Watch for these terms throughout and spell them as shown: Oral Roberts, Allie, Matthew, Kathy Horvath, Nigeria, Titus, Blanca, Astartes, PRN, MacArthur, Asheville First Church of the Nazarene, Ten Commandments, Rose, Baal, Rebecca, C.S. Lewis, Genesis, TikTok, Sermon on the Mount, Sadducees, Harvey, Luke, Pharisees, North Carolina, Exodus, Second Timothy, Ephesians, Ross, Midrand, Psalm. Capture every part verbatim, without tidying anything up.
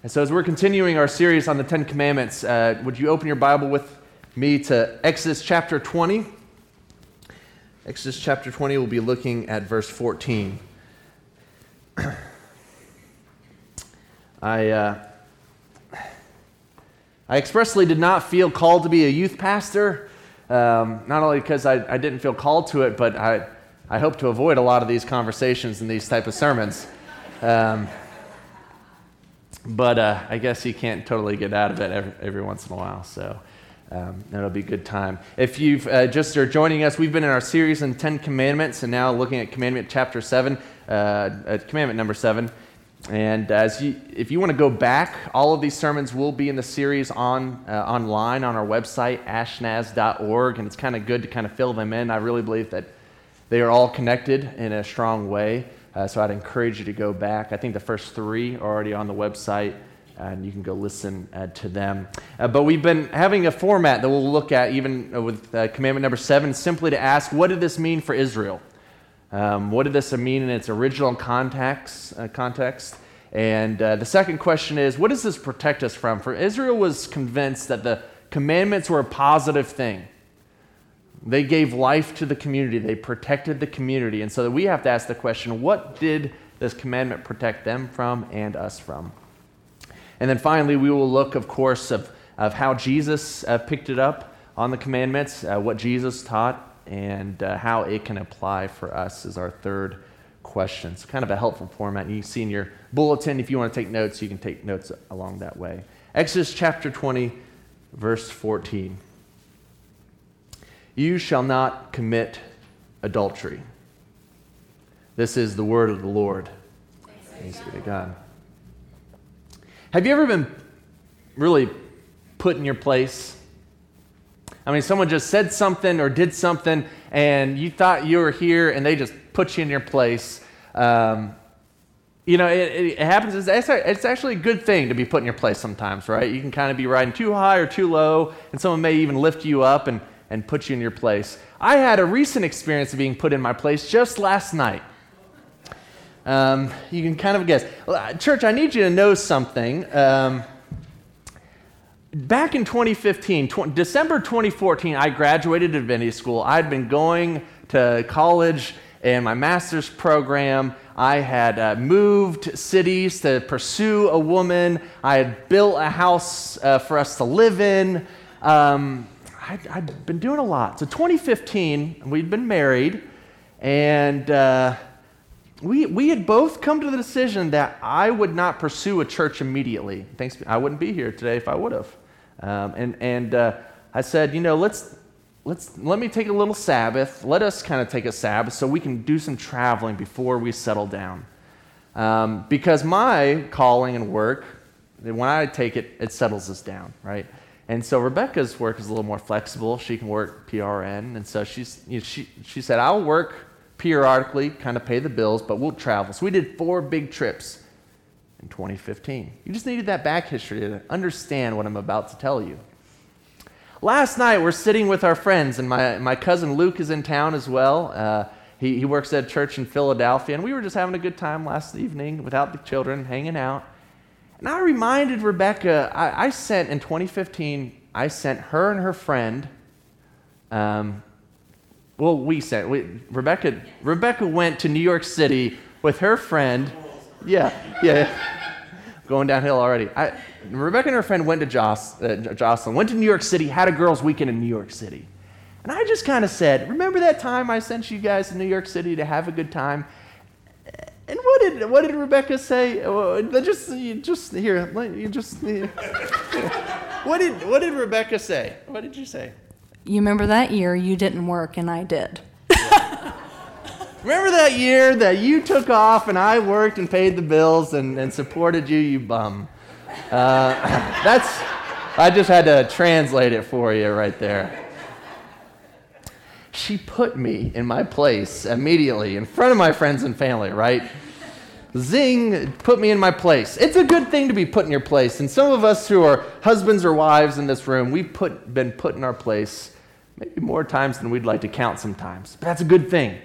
And so as we're continuing our series on the Ten Commandments, uh, would you open your Bible with me to Exodus chapter twenty? Exodus chapter twenty, we'll be looking at verse fourteen. I uh, I expressly did not feel called to be a youth pastor, um, not only because I, I didn't feel called to it, but I, I hope to avoid a lot of these conversations and these type of sermons. Um, but uh, I guess you can't totally get out of it every, every once in a while, so um, it'll be a good time. If you've uh, just are joining us, we've been in our series on Ten Commandments, and now looking at Commandment Chapter seven, uh, at Commandment Number seven. And as you, if you want to go back, all of these sermons will be in the series on uh, online on our website, ashnaz dot org, and it's kind of good to kind of fill them in. I really believe that they are all connected in a strong way, uh, so I'd encourage you to go back. I think the first three are already on the website, uh, and you can go listen uh, to them. Uh, but we've been having a format that we'll look at, even with uh, commandment number seven, simply to ask, what did this mean for Israel? Um, what did this mean in its original context? Uh, context? And uh, the second question is, what does this protect us from? For Israel was convinced that the commandments were a positive thing. They gave life to the community. They protected the community. And so that we have to ask the question, what did this commandment protect them from and us from? And then finally, we will look, of course, of, of how Jesus uh, picked it up on the commandments, uh, what Jesus taught, and uh, how it can apply for us is our third question. So kind of a helpful format. You can see in your bulletin, if you want to take notes, you can take notes along that way. Exodus chapter twenty, verse fourteen. You shall not commit adultery. This is the word of the Lord. Thanks be to God. Have you ever been really put in your place? I mean, someone just said something or did something, and you thought you were here, and they just put you in your place. Um, you know, it, it happens. It's actually a good thing to be put in your place sometimes, right? You can kind of be riding too high or too low, and someone may even lift you up and, and put you in your place. I had a recent experience of being put in my place just last night. Um, you can kind of guess. Church, I need you to know something. Um Back in twenty fifteen, tw- December twenty fourteen, I graduated divinity school. I'd been going to college and my master's program. I had uh, moved cities to pursue a woman. I had built a house uh, for us to live in. Um, I, I'd been doing a lot. So twenty fifteen, we'd been married, and uh, we we had both come to the decision that I would not pursue a church immediately. Thanks, I wouldn't be here today if I would have. Um, and and uh, I said, you know, let's let's let me take a little Sabbath. Let us kind of take a Sabbath so we can do some traveling before we settle down. Um, because my calling and work, when I take it, it settles us down, right? And so Rebecca's work is a little more flexible. She can work P R N, and so she's you know, she she said, I'll work periodically, kind of pay the bills, but we'll travel. So we did four big trips in twenty fifteen. You just needed that back history to understand what I'm about to tell you. Last night, we're sitting with our friends, and my, my cousin Luke is in town as well. Uh, he, he works at a church in Philadelphia, and we were just having a good time last evening without the children, hanging out. And I reminded Rebecca, I, I sent in twenty fifteen, I sent her and her friend, um, Well, we sent, we, Rebecca Rebecca went to New York City with her friend. Yeah, yeah. Going downhill already. I, Rebecca and her friend went to Joc, uh, Jocelyn, went to New York City, had a girls' weekend in New York City. And I just kind of said, remember that time I sent you guys to New York City to have a good time? And what did what did Rebecca say? Well, just, you just, here, you just, here. what did What did Rebecca say? What did you say? You remember that year you didn't work and I did. Remember that year that you took off and I worked and paid the bills and, and supported you, you bum. Uh, that's, I just had to translate it for you right there. She put me in my place immediately in front of my friends and family, right? Zing, put me in my place. It's a good thing to be put in your place. And some of us who are husbands or wives in this room, we've put, been put in our place maybe more times than we'd like to count sometimes. But that's a good thing.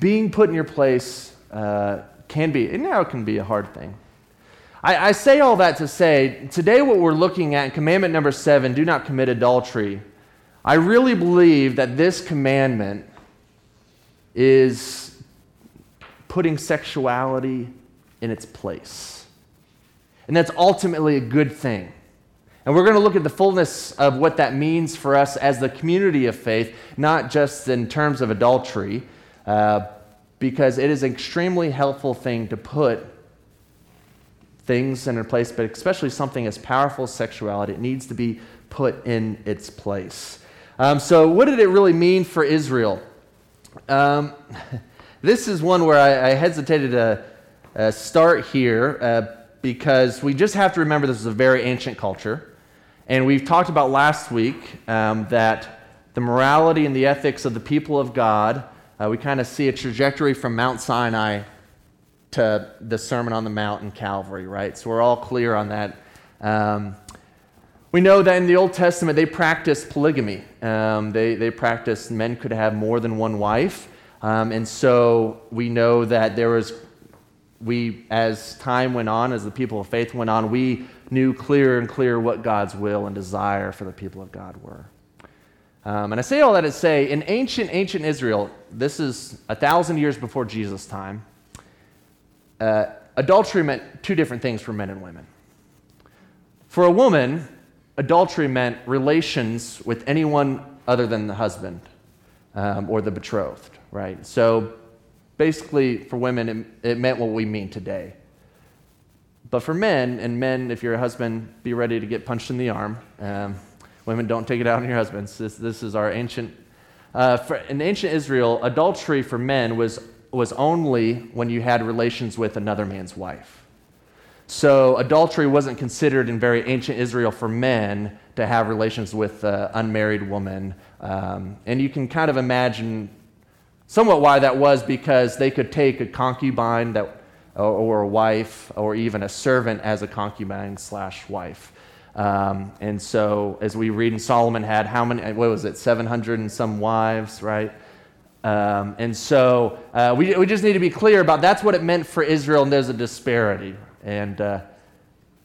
Being put in your place uh, can be, and now it can be a hard thing. I, I say all that to say, today what we're looking at in commandment number seven, do not commit adultery, I really believe that this commandment is putting sexuality in its place. And that's ultimately a good thing. And we're going to look at the fullness of what that means for us as the community of faith, not just in terms of adultery, uh, because it is an extremely helpful thing to put things in their place, but especially something as powerful as sexuality, it needs to be put in its place. Um, so what did it really mean for Israel? Um, this is one where I, I hesitated to uh, start here uh, because we just have to remember this is a very ancient culture. And we've talked about last week um, that the morality and the ethics of the people of God, uh, we kind of see a trajectory from Mount Sinai to the Sermon on the Mount and Calvary, right? So we're all clear on that. Um, we know that in the Old Testament, they practiced polygamy. Um, they, they practiced men could have more than one wife. Um, and so we know that there was, we, as time went on, as the people of faith went on, we knew clearer and clearer what God's will and desire for the people of God were. Um, and I say all that to say, in ancient, ancient Israel, this is a thousand years before Jesus' time, uh, adultery meant two different things for men and women. For a woman, adultery meant relations with anyone other than the husband um, or the betrothed, right? So basically, for women, it, it meant what we mean today. But for men, and men, if you're a husband, be ready to get punched in the arm. Um, women, don't take it out on your husbands. This, this is our ancient... Uh, for, in ancient Israel, adultery for men was was only when you had relations with another man's wife. So adultery wasn't considered in very ancient Israel for men to have relations with an unmarried woman. Um, and you can kind of imagine somewhat why that was, because they could take a concubine that, or, or a wife or even a servant as a concubine slash wife. Um, and so as we read in Solomon had how many, what was it, seven hundred and some wives, right? Um, and so uh, we we just need to be clear about that's what it meant for Israel, and there's a disparity. And uh,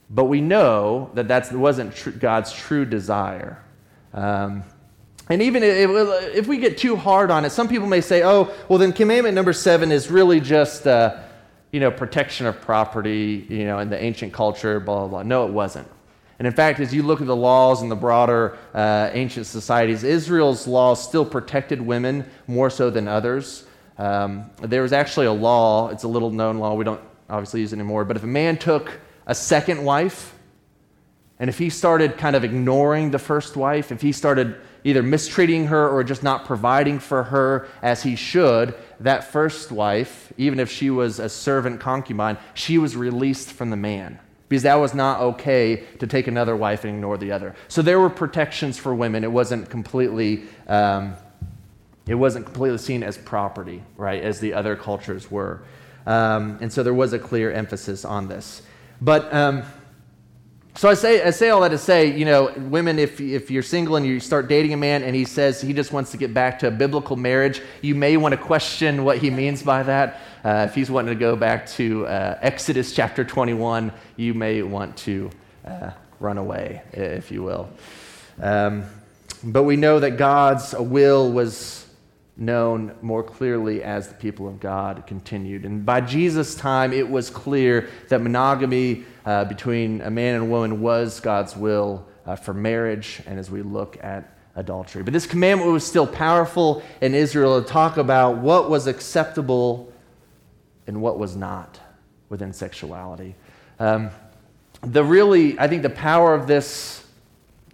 but we know that that wasn't tr- God's true desire. Um, and even if, if we get too hard on it, some people may say, "Oh, well, then commandment number seven is really just uh, you know protection of property, you know, in the ancient culture, blah blah blah." No, it wasn't. And in fact, as you look at the laws in the broader uh, ancient societies, Israel's laws still protected women more so than others. Um, there was actually a law, it's a little known law, we don't obviously use it anymore, but if a man took a second wife, and if he started kind of ignoring the first wife, if he started either mistreating her or just not providing for her as he should, that first wife, even if she was a servant concubine, she was released from the man, because that was not okay to take another wife and ignore the other. So there were protections for women. It wasn't completely, um, it wasn't completely seen as property, right, as the other cultures were. Um, and so there was a clear emphasis on this. But um, so I say, I say all that to say, you know, women, if if you're single and you start dating a man and he says he just wants to get back to a biblical marriage, you may want to question what he means by that. Uh, if he's wanting to go back to uh, Exodus chapter twenty-one, you may want to uh, run away, if you will. Um, but we know that God's will was known more clearly as the people of God continued. And by Jesus' time, it was clear that monogamy uh, between a man and a woman was God's will uh, for marriage, and as we look at adultery. But this commandment was still powerful in Israel to talk about what was acceptable and what was not within sexuality. Um, the really, I think the power of this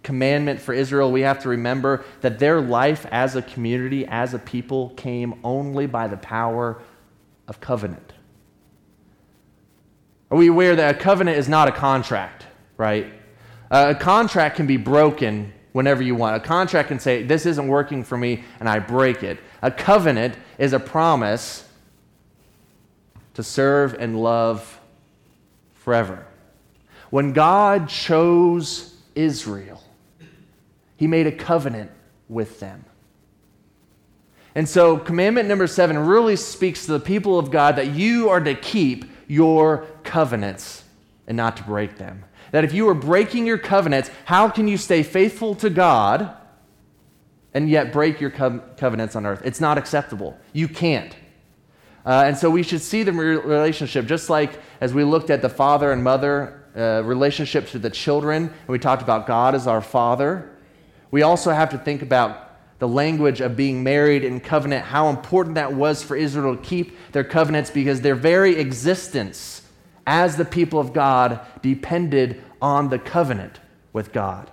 commandment for Israel, we have to remember that their life as a community, as a people, came only by the power of covenant. Are we aware that a covenant is not a contract, right? Uh, a contract can be broken whenever you want. A contract can say, this isn't working for me, and I break it. A covenant is a promise to serve and love forever. When God chose Israel, he made a covenant with them. And so commandment number seven really speaks to the people of God that you are to keep your covenants and not to break them. That if you are breaking your covenants, how can you stay faithful to God and yet break your co- covenants on earth? It's not acceptable. You can't. Uh, and so we should see the re- relationship, just like as we looked at the father and mother uh, relationship to the children, and we talked about God as our father. We also have to think about the language of being married in covenant, how important that was for Israel to keep their covenants, because their very existence as the people of God depended on the covenant with God.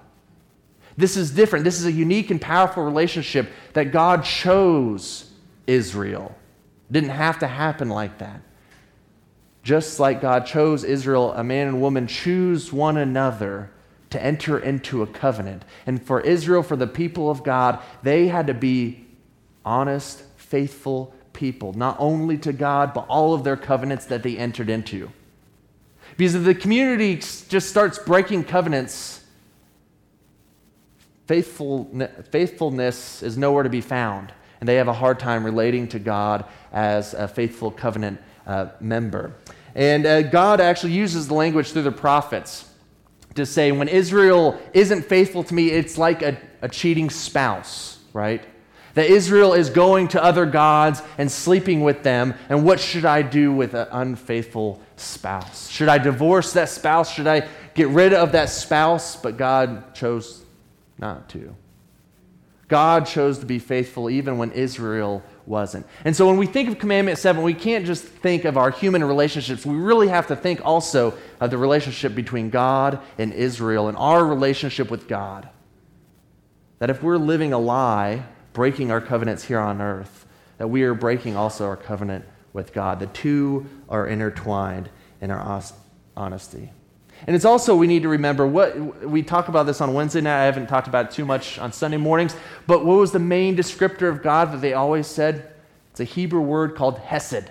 This is different. This is a unique and powerful relationship that God chose Israel. It didn't have to happen like that. Just like God chose Israel, a man and woman choose one another to enter into a covenant. And for Israel, for the people of God, they had to be honest, faithful people, not only to God, but all of their covenants that they entered into. Because if the community just starts breaking covenants, faithful, faithfulness is nowhere to be found, and they have a hard time relating to God as a faithful covenant uh, member. And uh, God actually uses the language through the prophets to say, when Israel isn't faithful to me, it's like a, a cheating spouse, right? That Israel is going to other gods and sleeping with them, and what should I do with an unfaithful spouse? Should I divorce that spouse? Should I get rid of that spouse? But God chose not to. God chose to be faithful even when Israel wasn't. And so when we think of Commandment seven, we can't just think of our human relationships. We really have to think also of the relationship between God and Israel and our relationship with God. That if we're living a lie, breaking our covenants here on earth, that we are breaking also our covenant with God. The two are intertwined in our honesty. And it's also, we need to remember, what we talk about this on Wednesday night. I haven't talked about it too much on Sunday mornings, but what was the main descriptor of God that they always said? It's a Hebrew word called hesed,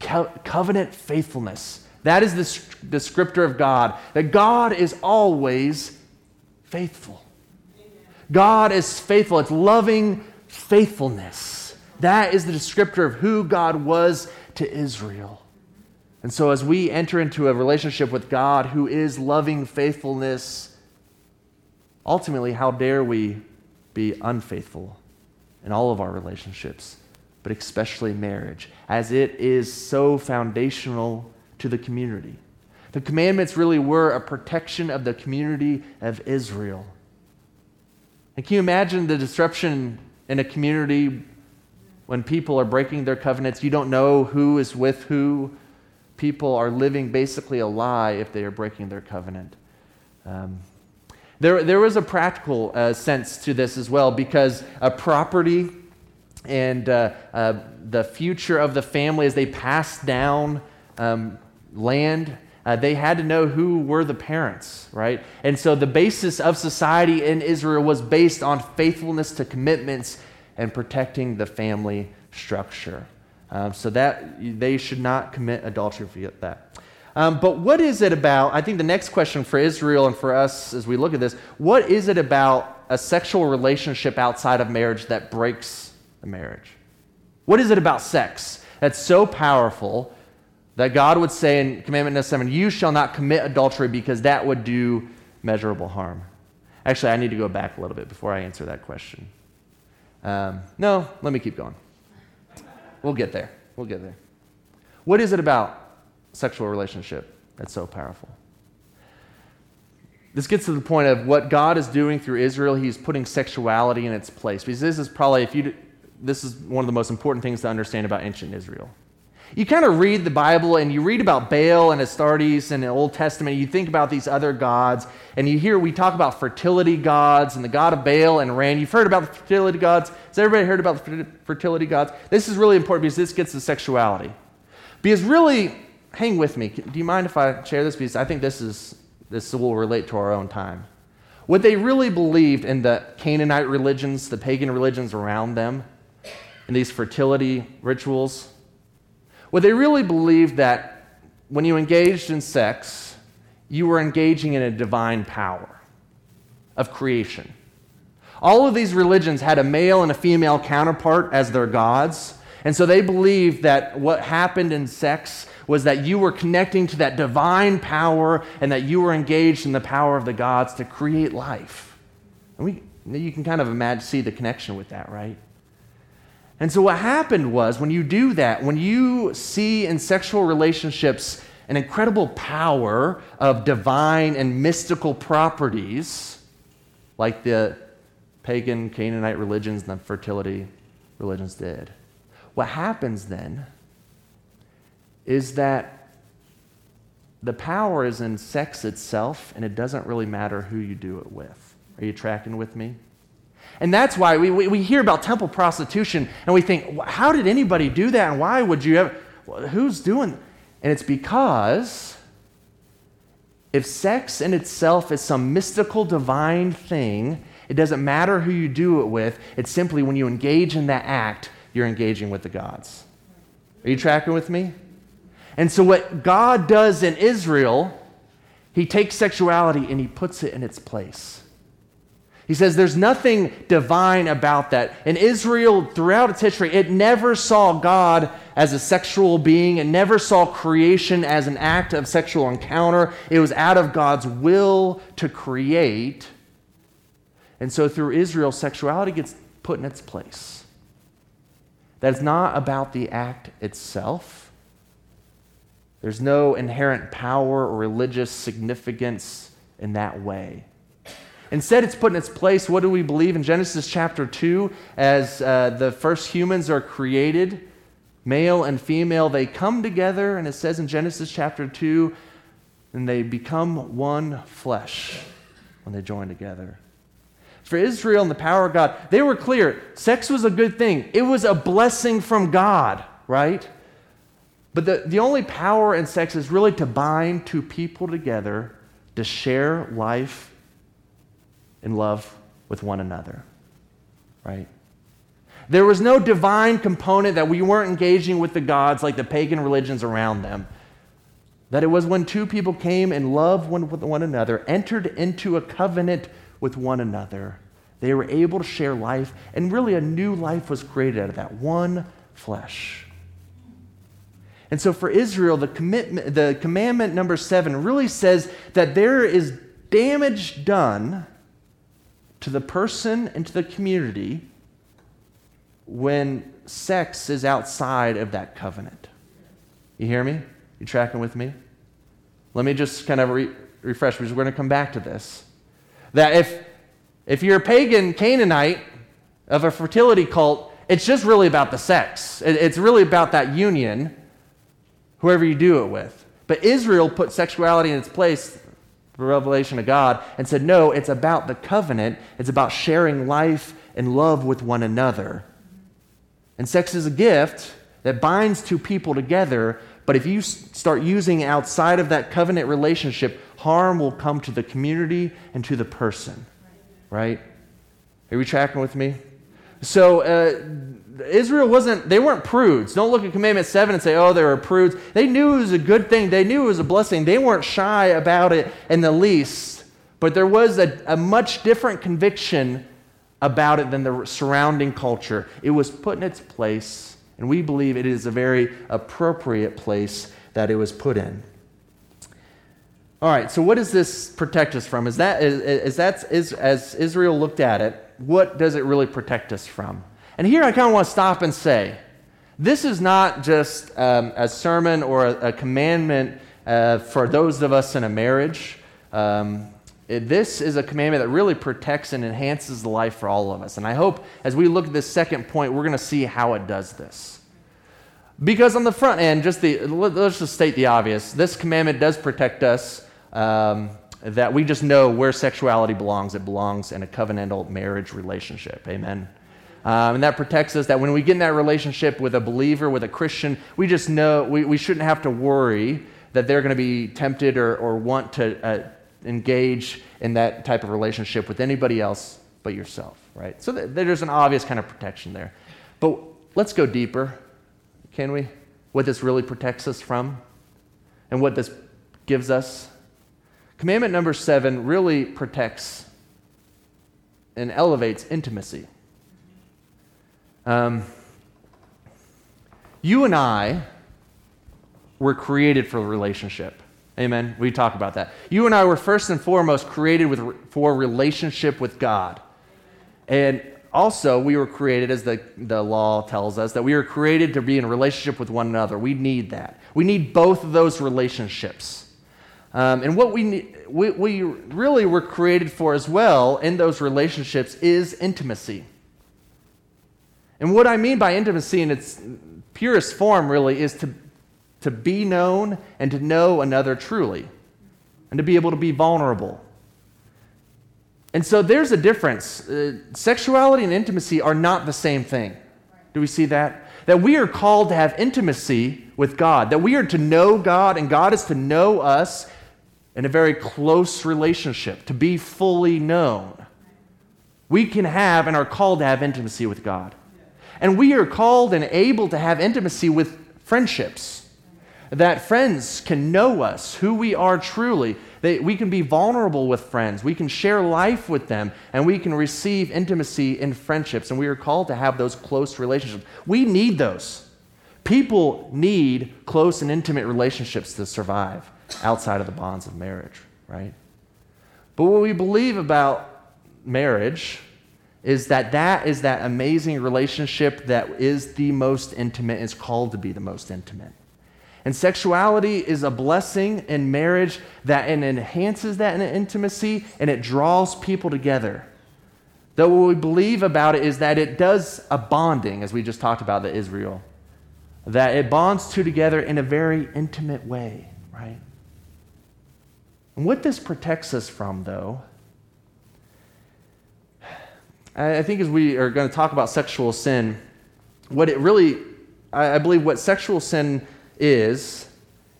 Co- covenant faithfulness. That is the descriptor of God, that God is always faithful. God is faithful. It's loving faithfulness. That is the descriptor of who God was to Israel. And so as we enter into a relationship with God who is loving faithfulness, ultimately, how dare we be unfaithful in all of our relationships, but especially marriage, as it is so foundational to the community. The commandments really were a protection of the community of Israel. And can you imagine the disruption in a community when people are breaking their covenants? You don't know who is with who. People are living basically a lie if they are breaking their covenant. Um, there, there was a practical uh, sense to this as well, because a property and uh, uh, the future of the family, as they passed down um, land, uh, they had to know who were the parents, right? And so the basis of society in Israel was based on faithfulness to commitments and protecting the family structure. Um, so that they should not commit adultery for that. Um, but what is it about, I think the next question for Israel and for us as we look at this, what is it about a sexual relationship outside of marriage that breaks the marriage? What is it about sex that's so powerful that God would say in Commandment seven, you shall not commit adultery, because that would do measurable harm? Actually, I need to go back a little bit before I answer that question. Um, no, let me keep going. We'll get there. We'll get there. What is it about sexual relationship that's so powerful? This gets to the point of what God is doing through Israel. He's putting sexuality in its place. Because this is probably, if you, this is one of the most important things to understand about ancient Israel. You kind of read the Bible and you read about Baal and Astartes and the Old Testament. You think about these other gods, and you hear we talk about fertility gods and the god of Baal and Ran. You've heard about the fertility gods. Has everybody heard about the fertility gods? This is really important because this gets to sexuality. Because really, hang with me. Do you mind if I share this? Because I think this is this will relate to our own time. What they really believed in the Canaanite religions, the pagan religions around them, and these fertility rituals, well, they really believed that when you engaged in sex, you were engaging in a divine power of creation. All of these religions had a male and a female counterpart as their gods, and so they believed that what happened in sex was that you were connecting to that divine power and that you were engaged in the power of the gods to create life. And we, you can kind of imagine, see the connection with that, right? And so what happened was, when you do that, when you see in sexual relationships an incredible power of divine and mystical properties, like the pagan Canaanite religions and the fertility religions did, what happens then is that the power is in sex itself, and it doesn't really matter who you do it with. Are you tracking with me? And that's why we, we, we hear about temple prostitution, and we think, how did anybody do that, and why would you ever? Who's doing that? And it's because if sex in itself is some mystical divine thing, it doesn't matter who you do it with. It's simply when you engage in that act, you're engaging with the gods. Are you tracking with me? And so what God does in Israel, he takes sexuality and he puts it in its place. He says there's nothing divine about that. In Israel, throughout its history, it never saw God as a sexual being. It never saw creation as an act of sexual encounter. It was out of God's will to create. And so through Israel, sexuality gets put in its place. That's not about the act itself. There's no inherent power or religious significance in that way. Instead, it's put in its place. What do we believe? In Genesis chapter two, as uh, the first humans are created, male and female, they come together, and it says in Genesis chapter two, and they become one flesh when they join together. For Israel and the power of God, they were clear. Sex was a good thing. It was a blessing from God, right? But the, the only power in sex is really to bind two people together to share life in love with one another, right? There was no divine component that we weren't engaging with the gods like the pagan religions around them. That it was when two people came in love one with one another, entered into a covenant with one another, they were able to share life, and really a new life was created out of that one flesh. And so for Israel, the commitment, the commandment number seven really says that there is damage done to the person and to the community when sex is outside of that covenant. You hear me? You tracking with me? Let me just kind of re- refresh because we're going to come back to this. That if if you're a pagan Canaanite of a fertility cult, it's just really about the sex. It, it's really about that union, whoever you do it with. But Israel put sexuality in its place, the revelation of God, and said, no, it's about the covenant. It's about sharing life and love with one another. And sex is a gift that binds two people together, but if you start using outside of that covenant relationship, harm will come to the community and to the person, right? Are you tracking with me? So uh, Israel wasn't, they weren't prudes. Don't look at Commandment seven and say, oh, they were prudes. They knew it was a good thing. They knew it was a blessing. They weren't shy about it in the least, but there was a, a much different conviction about it than the surrounding culture. It was put in its place, and we believe it is a very appropriate place that it was put in. All right, so what does this protect us from? Is that, is, is that is, as Israel looked at it, what does it really protect us from? And here I kind of want to stop and say, this is not just um, a sermon or a, a commandment uh, for those of us in a marriage. Um, it, this is a commandment that really protects and enhances the life for all of us. And I hope as we look at this second point, we're going to see how it does this. Because on the front end, just the let's just state the obvious. This commandment does protect us. Um, That we just know where sexuality belongs. It belongs in a covenantal marriage relationship. Amen. Um, and that protects us that when we get in that relationship with a believer, with a Christian, we just know we, we shouldn't have to worry that they're going to be tempted or, or want to uh, engage in that type of relationship with anybody else but yourself, right? So th- there's an obvious kind of protection there. But let's go deeper, can we? What this really protects us from and what this gives us. Commandment number seven really protects and elevates intimacy. Um, you and I We're created for relationship. Amen. We talk about that. You and I were first and foremost created with, for relationship with God. And also, we were created, as the, the law tells us, that we were created to be in relationship with one another. We need that. We need both of those relationships. Um, and what we, need, we we really were created for as well in those relationships is intimacy. And what I mean by intimacy in its purest form really is to to be known and to know another truly, and to be able to be vulnerable. And so there's a difference. Uh, sexuality and intimacy are not the same thing. Do we see that? That we are called to have intimacy with God, that we are to know God, and God is to know us in a very close relationship, to be fully known. We can have and are called to have intimacy with God. And we are called and able to have intimacy with friendships, that friends can know us, who we are truly. They, we can be vulnerable with friends. We can share life with them, and we can receive intimacy in friendships, and we are called to have those close relationships. We need those. People need close and intimate relationships to survive outside of the bonds of marriage, right? But what we believe about marriage is that that is that amazing relationship that is the most intimate, is called to be the most intimate. And sexuality is a blessing in marriage that and enhances that in intimacy, and it draws people together. Though what we believe about it is that it does a bonding, as we just talked about, the Israel, that it bonds two together in a very intimate way, right? And what this protects us from, though, I think as we are going to talk about sexual sin, what it really, I believe what sexual sin is,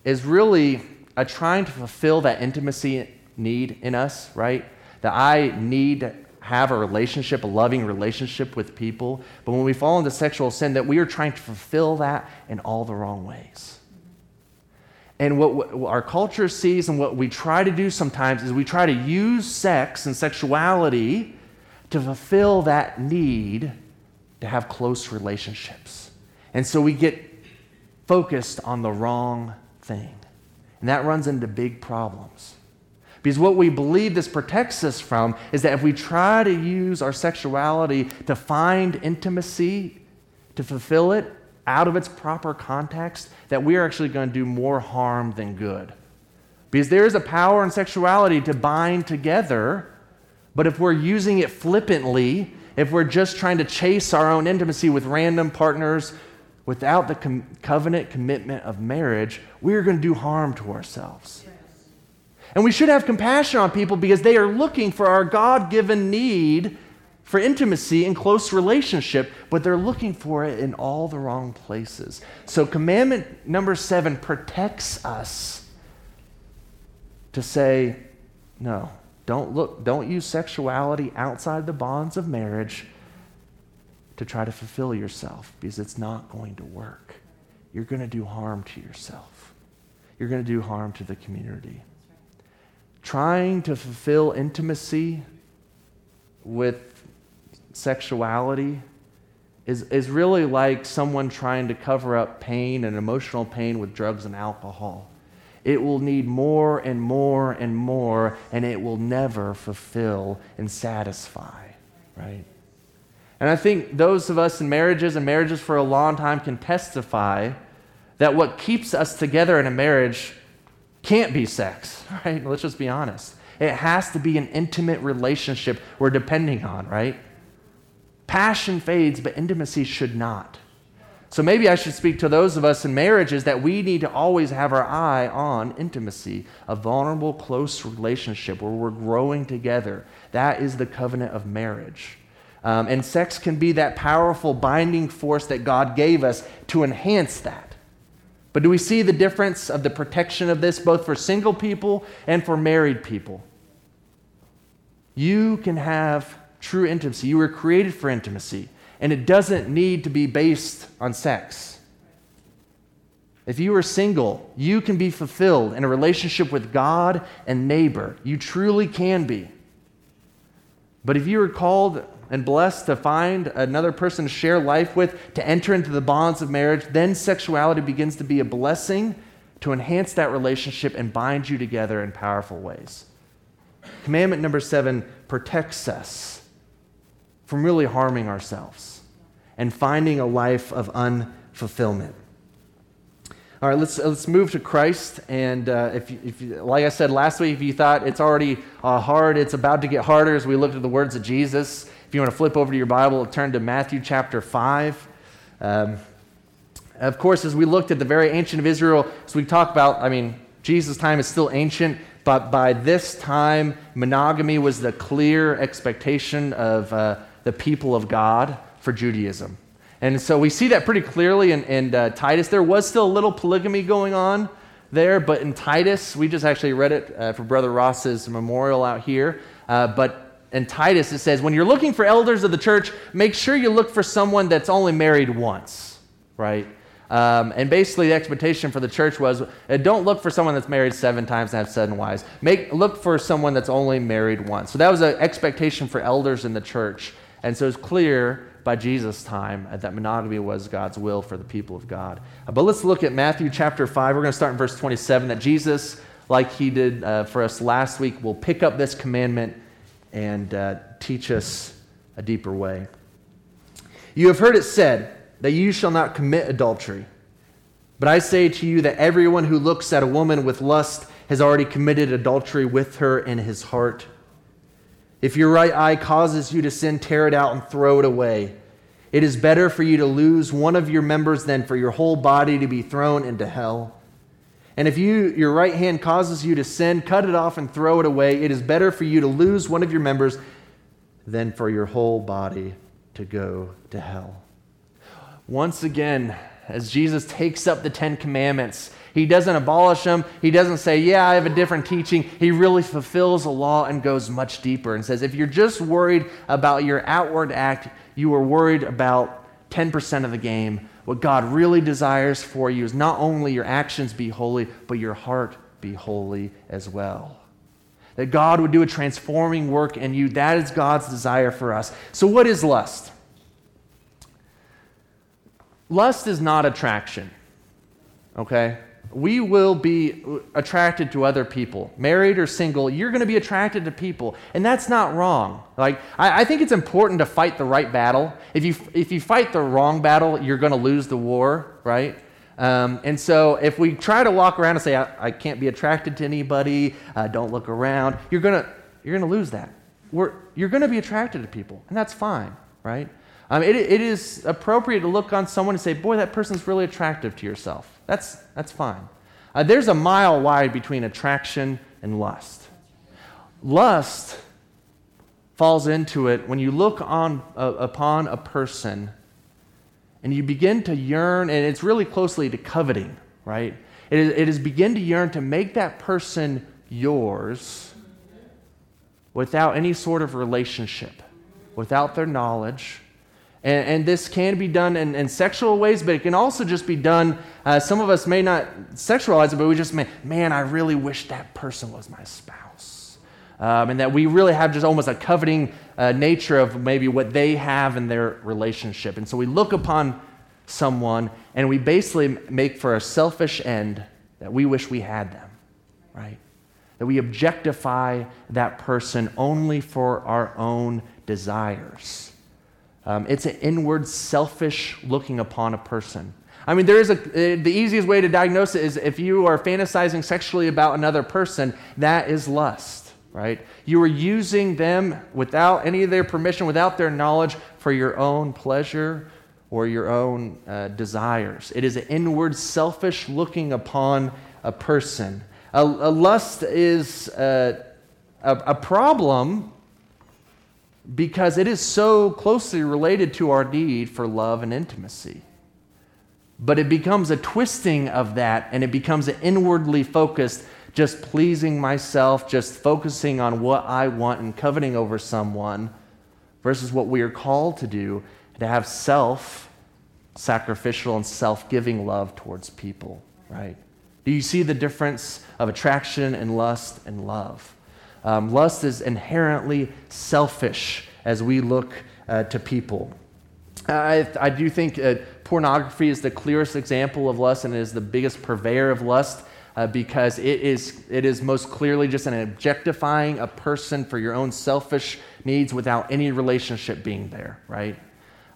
is really a trying to fulfill that intimacy need in us, right? That I need to have a relationship, a loving relationship with people. But when we fall into sexual sin, that we are trying to fulfill that in all the wrong ways. And what, what our culture sees and what we try to do sometimes is we try to use sex and sexuality to fulfill that need to have close relationships. And so we get focused on the wrong thing. And that runs into big problems. Because what we believe this protects us from is that if we try to use our sexuality to find intimacy, to fulfill it out of its proper context, that we are actually going to do more harm than good. Because there is a power in sexuality to bind together, but if we're using it flippantly, if we're just trying to chase our own intimacy with random partners, without the com- covenant commitment of marriage, we are going to do harm to ourselves. Yes. And we should have compassion on people because they are looking for our God-given need for intimacy and close relationship, but they're looking for it in all the wrong places. So commandment number seven protects us to say, no, don't look, don't use sexuality outside the bonds of marriage to try to fulfill yourself, because it's not going to work. You're going to do harm to yourself. You're going to do harm to the community. Right. Trying to fulfill intimacy with sexuality is, is really like someone trying to cover up pain and emotional pain with drugs and alcohol. It will need more and more and more, and it will never fulfill and satisfy, right? And I think those of us in marriages and marriages for a long time can testify that what keeps us together in a marriage can't be sex, right? Let's just be honest. It has to be an intimate relationship we're depending on, right? Passion fades, but intimacy should not. So maybe I should speak to those of us in marriages that we need to always have our eye on intimacy, a vulnerable, close relationship where we're growing together. That is the covenant of marriage. Um, and sex can be that powerful binding force that God gave us to enhance that. But do we see the difference of the protection of this both for single people and for married people? You can have true intimacy. You were created for intimacy, and it doesn't need to be based on sex. If you are single, you can be fulfilled in a relationship with God and neighbor. You truly can be. But if you are called and blessed to find another person to share life with, to enter into the bonds of marriage, then sexuality begins to be a blessing to enhance that relationship and bind you together in powerful ways. Commandment number seven protects us from really harming ourselves and finding a life of unfulfillment. All right, let's let's move to Christ. And uh, if you, if you, like I said last week, if you thought it's already uh, hard, it's about to get harder as we look at the words of Jesus. If you want to flip over to your Bible, turn to Matthew chapter five. Um, of course, as we looked at the very ancient of Israel, as we talk about, I mean, Jesus' time is still ancient, but by this time, monogamy was the clear expectation of uh, the people of God for Judaism. And so we see that pretty clearly in, in uh, Titus. There was still a little polygamy going on there, but in Titus, we just actually read it uh, for Brother Ross's memorial out here. Uh, but in Titus, it says, when you're looking for elders of the church, make sure you look for someone that's only married once, right? Um, and basically, the expectation for the church was, uh, don't look for someone that's married seven times and have seven wives. Make look for someone that's only married once. So that was an expectation for elders in the church. And so it's clear by Jesus' time that monogamy was God's will for the people of God. But let's look at Matthew chapter five. We're going to start in verse twenty-seven, that Jesus, like he did uh, for us last week, will pick up this commandment and uh, teach us a deeper way. You have heard it said that you shall not commit adultery. But I say to you that everyone who looks at a woman with lust has already committed adultery with her in his heart. If your right eye causes you to sin, tear it out and throw it away. It is better for you to lose one of your members than for your whole body to be thrown into hell. And if you your right hand causes you to sin, cut it off and throw it away. It is better for you to lose one of your members than for your whole body to go to hell. Once again, as Jesus takes up the Ten Commandments, he doesn't abolish them. He doesn't say, yeah, I have a different teaching. He really fulfills the law and goes much deeper and says, if you're just worried about your outward act, you are worried about ten percent of the game. What God really desires for you is not only your actions be holy, but your heart be holy as well. That God would do a transforming work in you. That is God's desire for us. So what is lust? Lust is not attraction, okay? We will be attracted to other people. Married or single, you're going to be attracted to people. And that's not wrong. Like, I, I think it's important to fight the right battle. If you if you fight the wrong battle, you're going to lose the war, right? Um, and so if we try to walk around and say, I, I can't be attracted to anybody, uh, don't look around, you're going to you're going to lose that. We're, you're going to be attracted to people, and that's fine, right? Um, it, it is appropriate to look on someone and say, boy, that person's really attractive to yourself. That's that's fine. Uh, there's a mile wide between attraction and lust. Lust falls into it when you look on uh, upon a person and you begin to yearn, and it's really closely to coveting, right? It is, it is begin to yearn to make that person yours without any sort of relationship, without their knowledge. And, and this can be done in, in sexual ways, but it can also just be done, uh, some of us may not sexualize it, but we just, man, man I really wish that person was my spouse. Um, and that we really have just almost a coveting uh, nature of maybe what they have in their relationship. And so we look upon someone and we basically make for a selfish end that we wish we had them, right? That we objectify that person only for our own desires. Um, it's an inward, selfish looking upon a person. I mean, there is a the easiest way to diagnose it is if you are fantasizing sexually about another person, that is lust, right? You are using them without any of their permission, without their knowledge, for your own pleasure or your own uh, desires. It is an inward, selfish looking upon a person. A, a lust is uh, a, a problem. Because it is so closely related to our need for love and intimacy. But it becomes a twisting of that, and it becomes an inwardly focused, just pleasing myself, just focusing on what I want and coveting over someone, versus what we are called to do, to have self-sacrificial and self-giving love towards people, right? Do you see the difference of attraction and lust and love? Um, lust is inherently selfish as we look uh, to people. I, I do think uh, pornography is the clearest example of lust, and it is the biggest purveyor of lust uh, because it is it is most clearly just an objectifying a person for your own selfish needs without any relationship being there, right?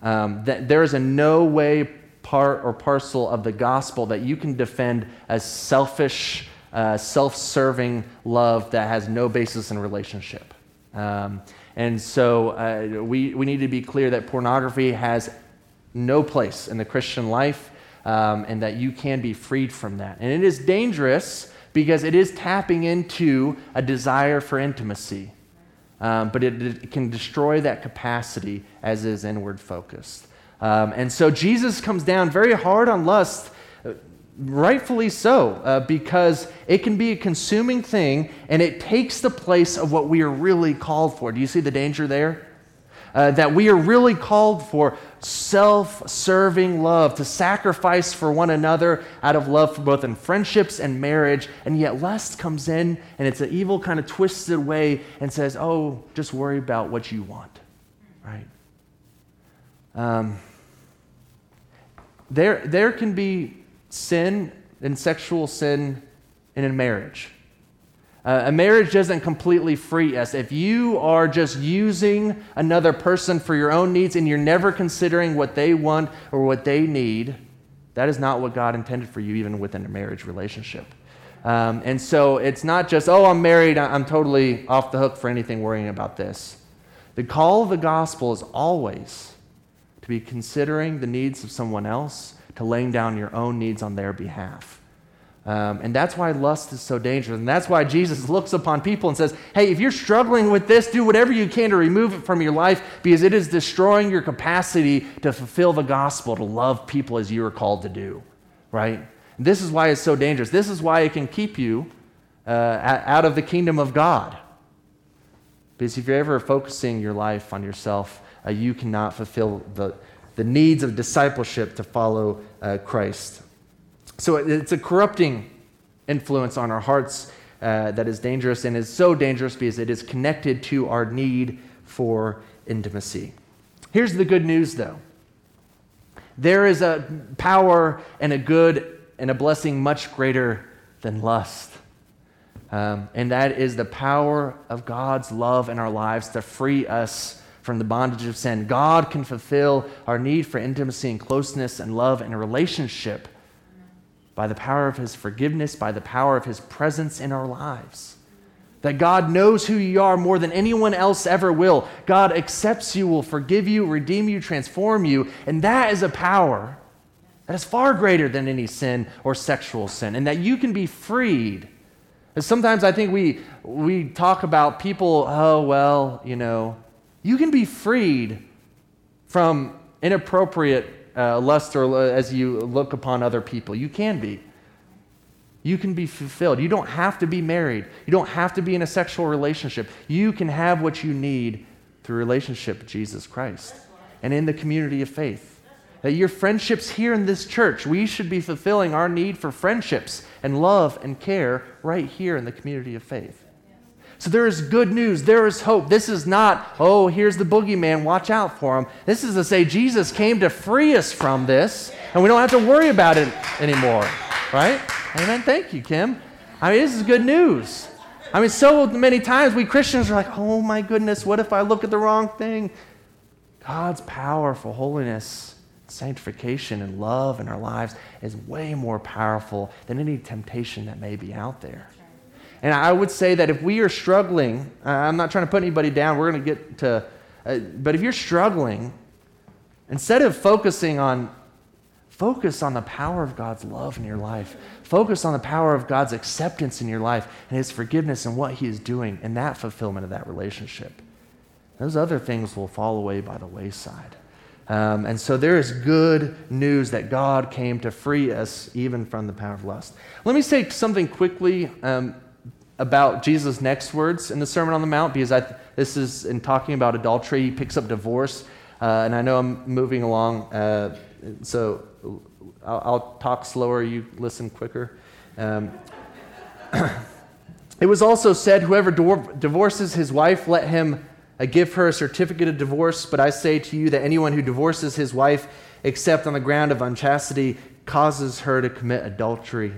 Um, that there is a no way part or parcel of the gospel that you can defend as selfish, uh, self-serving love that has no basis in relationship. Um, and so uh, we, we need to be clear that pornography has no place in the Christian life, um, and that you can be freed from that. And it is dangerous because it is tapping into a desire for intimacy, um, but it, it can destroy that capacity as is inward focused. Um, and so Jesus comes down very hard on lust, rightfully so, uh, because it can be a consuming thing, and it takes the place of what we are really called for. Do you see the danger there? Uh, that we are really called for self-serving love, to sacrifice for one another out of love for both in friendships and marriage, and yet lust comes in, and it's an evil kind of twisted way and says, oh, just worry about what you want, right? Um, there, there can be sin and sexual sin in a marriage. Uh, a marriage doesn't completely free us. If you are just using another person for your own needs and you're never considering what they want or what they need, that is not what God intended for you, even within a marriage relationship. Um, and so it's not just, oh, I'm married, I'm totally off the hook for anything worrying about this. The call of the gospel is always to be considering the needs of someone else, to laying down your own needs on their behalf. Um, and that's why lust is so dangerous. And that's why Jesus looks upon people and says, hey, if you're struggling with this, do whatever you can to remove it from your life, because it is destroying your capacity to fulfill the gospel, to love people as you are called to do, right? And this is why it's so dangerous. This is why it can keep you uh, out of the kingdom of God. Because if you're ever focusing your life on yourself, uh, you cannot fulfill the, the needs of discipleship to follow uh, Christ. So it's a corrupting influence on our hearts uh, that is dangerous, and is so dangerous because it is connected to our need for intimacy. Here's the good news, though. There is a power and a good and a blessing much greater than lust. Um, and that is the power of God's love in our lives to free us from the bondage of sin. God can fulfill our need for intimacy and closeness and love and a relationship by the power of his forgiveness, by the power of his presence in our lives. That God knows who you are more than anyone else ever will. God accepts you, will forgive you, redeem you, transform you, and that is a power that is far greater than any sin or sexual sin, and that you can be freed. Because sometimes I think we we talk about people, oh, well, you know, you can be freed from inappropriate Uh, lust, or uh, as you look upon other people. You can be. You can be fulfilled. You don't have to be married. You don't have to be in a sexual relationship. You can have what you need through relationship with Jesus Christ and in the community of faith. That your friendships here in this church, we should be fulfilling our need for friendships and love and care right here in the community of faith. So there is good news. There is hope. This is not, oh, here's the boogeyman, watch out for him. This is to say Jesus came to free us from this, and we don't have to worry about it anymore, right? Amen. Thank you, Kim. I mean, this is good news. I mean, so many times we Christians are like, oh, my goodness, what if I look at the wrong thing? God's power for holiness, sanctification, and love in our lives is way more powerful than any temptation that may be out there. And I would say that if we are struggling, uh, I'm not trying to put anybody down, we're going to get to, uh, but if you're struggling, instead of focusing on, focus on the power of God's love in your life. Focus on the power of God's acceptance in your life and his forgiveness and what he is doing and that fulfillment of that relationship. Those other things will fall away by the wayside. Um, and so there is good news that God came to free us even from the power of lust. Let me say something quickly Um, about Jesus' next words in the Sermon on the Mount, because I, this is in talking about adultery. He picks up divorce, uh, and I know I'm moving along, uh, so I'll, I'll talk slower, you listen quicker. Um, it was also said, whoever divorces his wife, let him uh, give her a certificate of divorce, but I say to you that anyone who divorces his wife except on the ground of unchastity, causes her to commit adultery.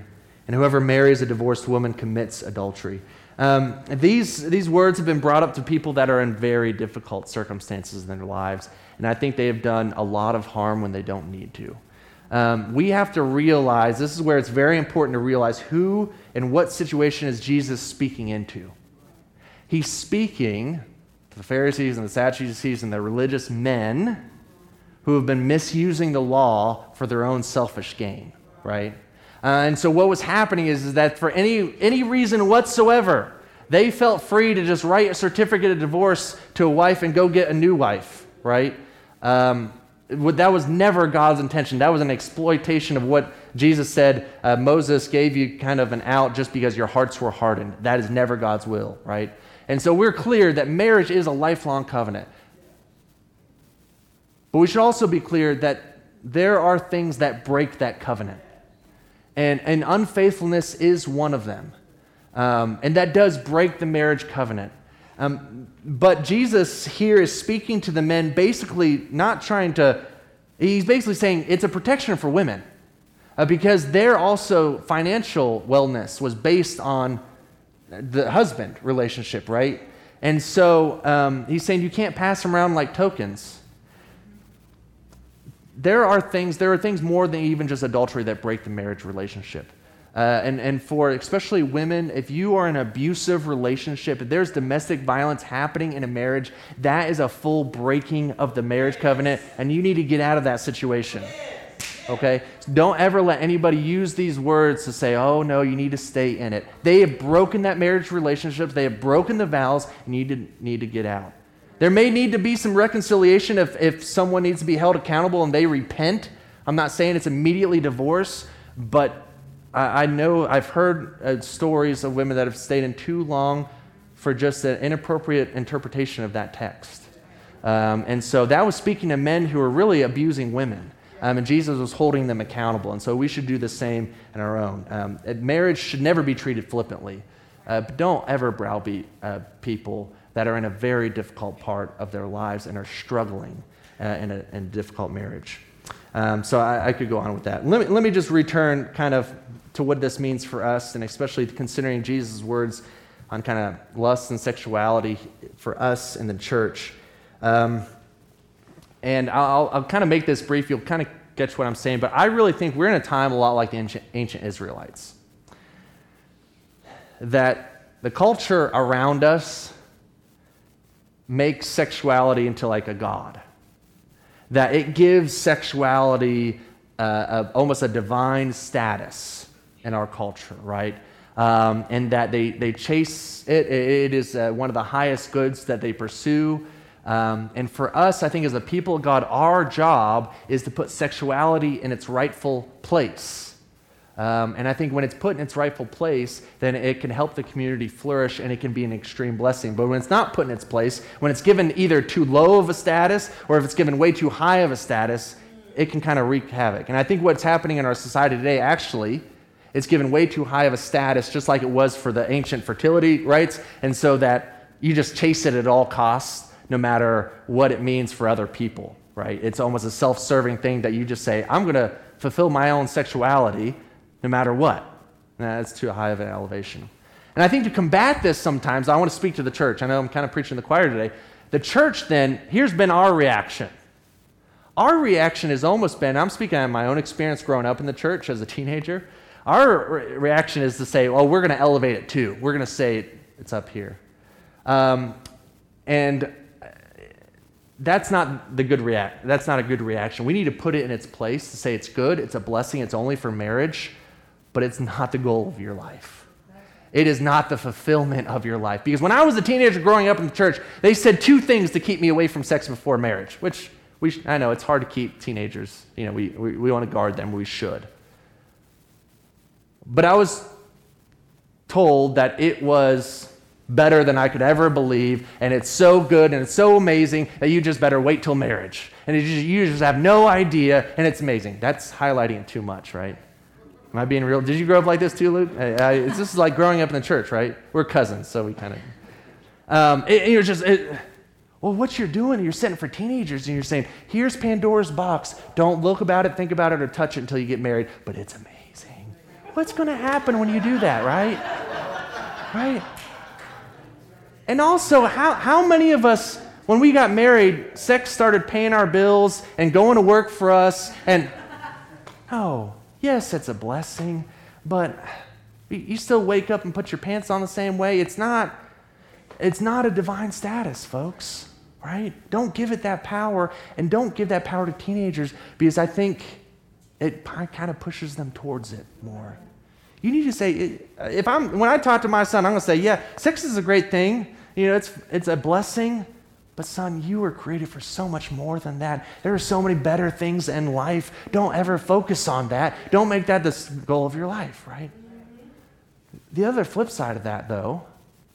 And whoever marries a divorced woman commits adultery. Um, these, these words have been brought up to people that are in very difficult circumstances in their lives, and I think they have done a lot of harm when they don't need to. Um, we have to realize, this is where it's very important to realize who and what situation is Jesus speaking into. He's speaking to the Pharisees and the Sadducees and the religious men who have been misusing the law for their own selfish gain, right? Uh, and so what was happening is, is that for any any reason whatsoever, they felt free to just write a certificate of divorce to a wife and go get a new wife, right? Um, That was never God's intention. That was an exploitation of what Jesus said. Uh, Moses gave you kind of an out just because your hearts were hardened. That is never God's will, right? And so we're clear that marriage is a lifelong covenant. But we should also be clear that there are things that break that covenant. And, and unfaithfulness is one of them. Um, and that does break the marriage covenant. Um, but Jesus here is speaking to the men, basically not trying to, he's basically saying it's a protection for women uh, because their also financial wellness was based on the husband relationship, right? And so um, he's saying you can't pass them around like tokens. There are things, there are things more than even just adultery that break the marriage relationship. Uh, and, and for especially women, if you are in an abusive relationship, if there's domestic violence happening in a marriage, that is a full breaking of the marriage covenant, and you need to get out of that situation, okay? So don't ever let anybody use these words to say, oh, no, you need to stay in it. They have broken that marriage relationship. They have broken the vows, and you need to, need to get out. There may need to be some reconciliation if, if someone needs to be held accountable and they repent. I'm not saying it's immediately divorce, but I know I've heard uh, stories of women that have stayed in too long for just an inappropriate interpretation of that text. Um, and so that was speaking to men who were really abusing women. Um, and Jesus was holding them accountable. And so we should do the same in our own. Um, marriage should never be treated flippantly. Uh, but don't ever browbeat uh, people that are in a very difficult part of their lives and are struggling uh, in, a, in a difficult marriage. Um, so I, I could go on with that. Let me, let me just return kind of to what this means for us, and especially considering Jesus' words on kind of lust and sexuality for us in the church. Um, and I'll, I'll kind of make this brief. You'll kind of catch what I'm saying, but I really think we're in a time a lot like the ancient, ancient Israelites, that the culture around us makes sexuality into like a god, that it gives sexuality uh, a, almost a divine status in our culture, right? Um, and that they, they chase it. It is uh, one of the highest goods that they pursue. Um, and for us, I think as the people of God, our job is to put sexuality in its rightful place. Um, and I think when it's put in its rightful place, then it can help the community flourish and it can be an extreme blessing. But when it's not put in its place, when it's given either too low of a status or if it's given way too high of a status, it can kind of wreak havoc. And I think what's happening in our society today, actually, it's given way too high of a status, just like it was for the ancient fertility rites. And so that you just chase it at all costs, no matter what it means for other people, right? It's almost a self-serving thing that you just say, I'm going to fulfill my own sexuality no matter what. Nah, that's too high of an elevation. And I think to combat this sometimes, I want to speak to the church. I know I'm kind of preaching to the choir today. The church then, here's been our reaction. Our reaction has almost been, I'm speaking on my own experience growing up in the church as a teenager, our re- reaction is to say, well, we're going to elevate it too. We're going to say it's up here. Um, and that's not the good react. That's not a good reaction. We need to put it in its place to say it's good, it's a blessing, it's only for marriage. But it's not the goal of your life. It is not the fulfillment of your life. Because when I was a teenager growing up in the church, they said two things to keep me away from sex before marriage, which we sh- I know it's hard to keep teenagers. You know, we, we, we want to guard them. We should. But I was told that it was better than I could ever believe, and it's so good and it's so amazing that you just better wait till marriage. And you just, you just have no idea, and it's amazing. That's highlighting it too much, right? Am I being real? Did you grow up like this too, Luke? I, I, it's just like growing up in the church, right? We're cousins, so we kind of... Um, it, it was just... It, Well, what you're doing, you're sitting for teenagers and you're saying, here's Pandora's box. Don't look about it, think about it, or touch it until you get married. But it's amazing. What's going to happen when you do that, right? Right? And also, how, how many of us, when we got married, sex started paying our bills and going to work for us? And, oh, yes, it's a blessing, but you still wake up and put your pants on the same way. It's not, it's not a divine status, folks. Right? Don't give it that power, and don't give that power to teenagers, because I think it kind of pushes them towards it more. You need to say, if I'm when I talk to my son, I'm going to say, yeah, sex is a great thing. You know, it's it's a blessing, but son, you were created for so much more than that. There are so many better things in life. Don't ever focus on that. Don't make that the goal of your life, right? The other flip side of that, though,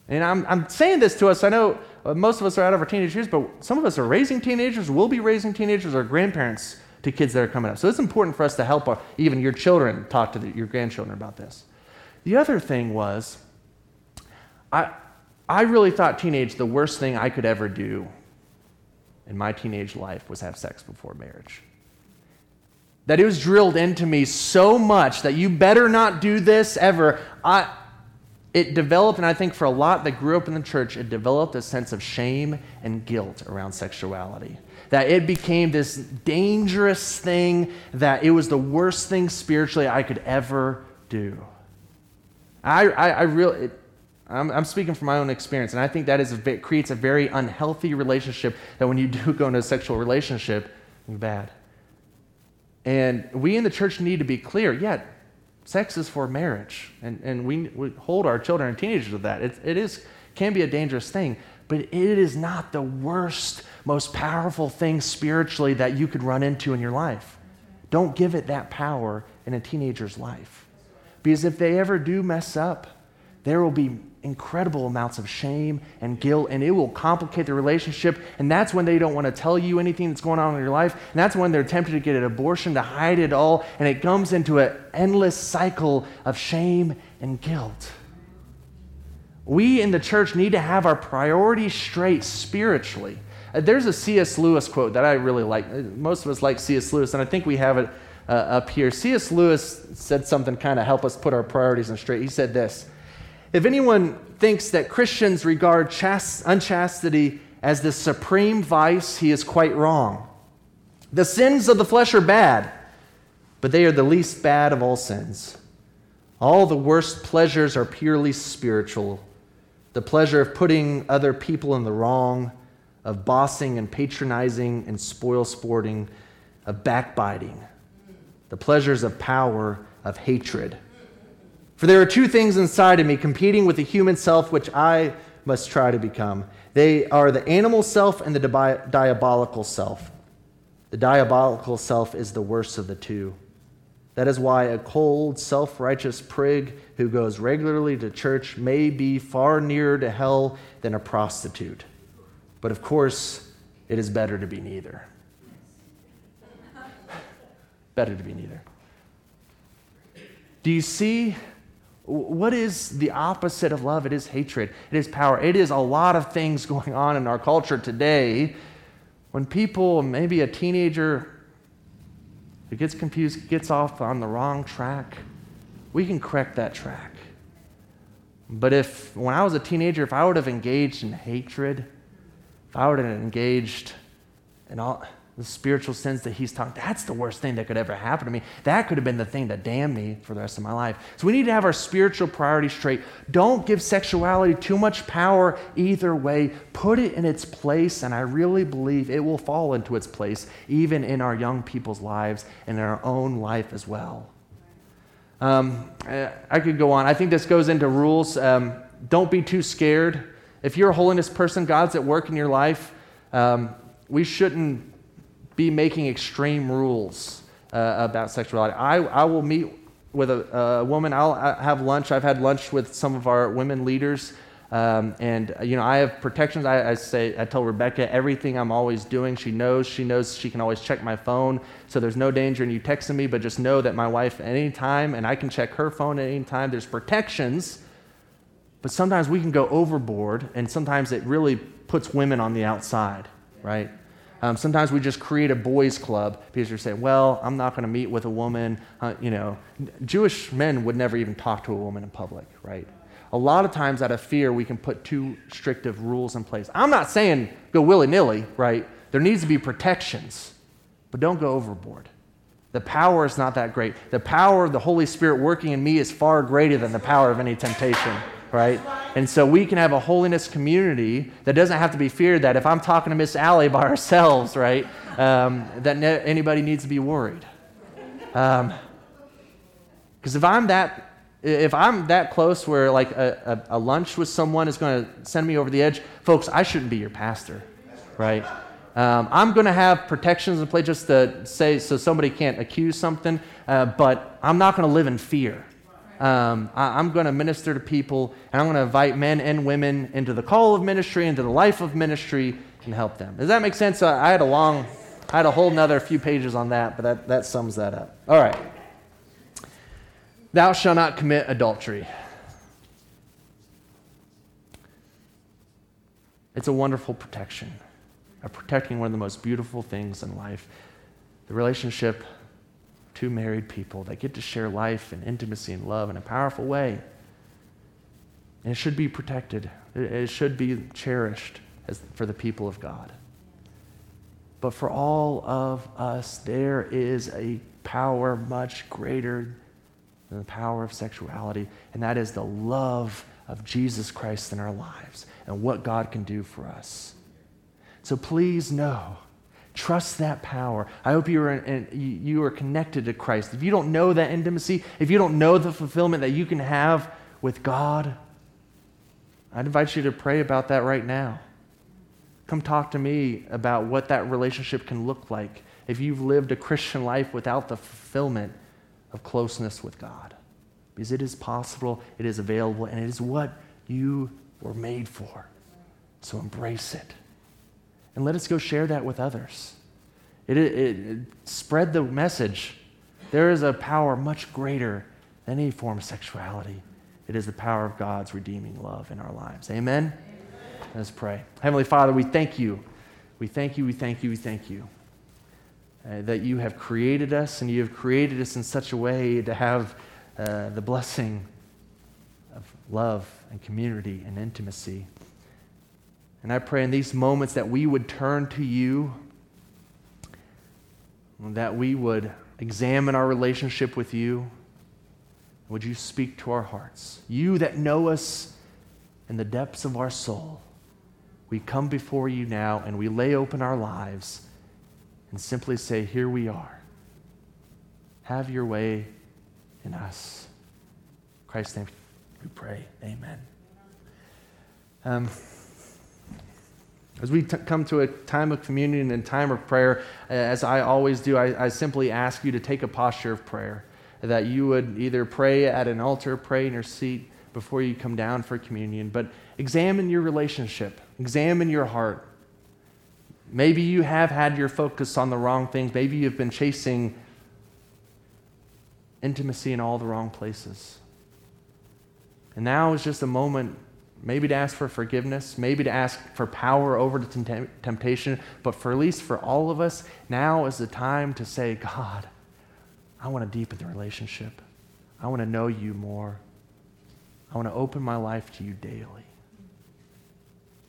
and I'm I'm saying this to us, I know most of us are out of our teenage years, but some of us are raising teenagers, will be raising teenagers, or grandparents to kids that are coming up. So it's important for us to help our, even your children talk to the, your grandchildren about this. The other thing was, I I really thought teenage, the worst thing I could ever do in my teenage life was have sex before marriage. That it was drilled into me so much that you better not do this ever. I, it developed, and I think for a lot that grew up in the church, it developed a sense of shame and guilt around sexuality. That it became this dangerous thing, that it was the worst thing spiritually I could ever do. I, I, I really, it, I'm, I'm speaking from my own experience, and I think that is a bit, creates a very unhealthy relationship, that when you do go into a sexual relationship, you're bad. And we in the church need to be clear, yeah, sex is for marriage, and, and we, we hold our children and teenagers to that. It, it is can be a dangerous thing, but it is not the worst, most powerful thing spiritually that you could run into in your life. Don't give it that power in a teenager's life, because if they ever do mess up, there will be incredible amounts of shame and guilt, and it will complicate the relationship, and that's when they don't want to tell you anything that's going on in your life, and that's when they're tempted to get an abortion to hide it all, and it comes into an endless cycle of shame and guilt. We in the church need to have our priorities straight spiritually. There's a C S. Lewis quote that I really like. Most of us like C S. Lewis, and I think we have it uh, up here. C S. Lewis said something kind of help us put our priorities in straight. He said this, if anyone thinks that Christians regard chast- unchastity as the supreme vice, he is quite wrong. The sins of the flesh are bad, but they are the least bad of all sins. All the worst pleasures are purely spiritual. The pleasure of putting other people in the wrong, of bossing and patronizing and spoil sporting, of backbiting, the pleasures of power, of hatred. For there are two things inside of me competing with the human self which I must try to become. They are the animal self and the di- diabolical self. The diabolical self is the worst of the two. That is why a cold, self-righteous prig who goes regularly to church may be far nearer to hell than a prostitute. But of course, it is better to be neither. Better to be neither. Do you see? What is the opposite of love? It is hatred. It is power. It is a lot of things going on in our culture today. When people, maybe a teenager who gets confused, gets off on the wrong track, we can correct that track. But if, when I was a teenager, if I would have engaged in hatred, if I would have engaged in all the spiritual sins that he's talking, that's the worst thing that could ever happen to me. That could have been the thing that damned me for the rest of my life. So we need to have our spiritual priorities straight. Don't give sexuality too much power either way. Put it in its place, and I really believe it will fall into its place, even in our young people's lives and in our own life as well. Um, I could go on. I think this goes into rules. Um, don't be too scared. If you're a holiness person, God's at work in your life. Um, we shouldn't be making extreme rules uh, about sexuality. I, I will meet with a, a woman. I'll I have lunch. I've had lunch with some of our women leaders, um, and you know I have protections. I, I say I tell Rebecca everything I'm always doing. She knows. She knows she can always check my phone, so there's no danger in you texting me. But just know that my wife at any time, and I can check her phone at any time. There's protections, but sometimes we can go overboard, and sometimes it really puts women on the outside, right? Um, sometimes we just create a boys' club because you're saying, well, I'm not going to meet with a woman. Uh, you know, Jewish men would never even talk to a woman in public, right? A lot of times out of fear, we can put too restrictive rules in place. I'm not saying go willy-nilly, right? There needs to be protections, but don't go overboard. The power is not that great. The power of the Holy Spirit working in me is far greater than the power of any temptation, right? And so we can have a holiness community that doesn't have to be feared that if I'm talking to Miss Allie by ourselves, right, um, that ne- anybody needs to be worried. Um, because if I'm that if I'm that close where like a, a, a lunch with someone is going to send me over the edge, folks, I shouldn't be your pastor, right? Um, I'm going to have protections in place just to say so somebody can't accuse something, uh, but I'm not going to live in fear. Um, I, I'm going to minister to people, and I'm going to invite men and women into the call of ministry, into the life of ministry, and help them. Does that make sense? Uh, I had a long, I had a whole nother few pages on that, but that, that sums that up. All right. Thou shalt not commit adultery. It's a wonderful protection, a protecting one of the most beautiful things in life, the relationship two married people that get to share life and intimacy and love in a powerful way. And it should be protected. It should be cherished as for the people of God. But for all of us, there is a power much greater than the power of sexuality, and that is the love of Jesus Christ in our lives and what God can do for us. So please know, trust that power. I hope you are in, in, you are connected to Christ. If you don't know that intimacy, if you don't know the fulfillment that you can have with God, I'd invite you to pray about that right now. Come talk to me about what that relationship can look like if you've lived a Christian life without the fulfillment of closeness with God. Because it is possible, it is available, and it is what you were made for. So embrace it. And let us go share that with others. It, it, it spread the message. There is a power much greater than any form of sexuality. It is the power of God's redeeming love in our lives. Amen? Amen. Let us pray. Heavenly Father, we thank you. We thank you, we thank you, we thank you. Uh, that you have created us, and you have created us in such a way to have uh, the blessing of love and community and intimacy. And I pray in these moments that we would turn to you, that we would examine our relationship with you. Would you speak to our hearts? You that know us in the depths of our soul, we come before you now and we lay open our lives and simply say, here we are. Have your way in us. In Christ's name we pray. Amen. Um. As we t- come to a time of communion and time of prayer, as I always do, I, I simply ask you to take a posture of prayer, that you would either pray at an altar, pray in your seat before you come down for communion, but examine your relationship, examine your heart. Maybe you have had your focus on the wrong things. Maybe you've been chasing intimacy in all the wrong places. And now is just a moment maybe to ask for forgiveness, maybe to ask for power over the temptation, but for at least for all of us, now is the time to say, God, I want to deepen the relationship. I want to know you more. I want to open my life to you daily.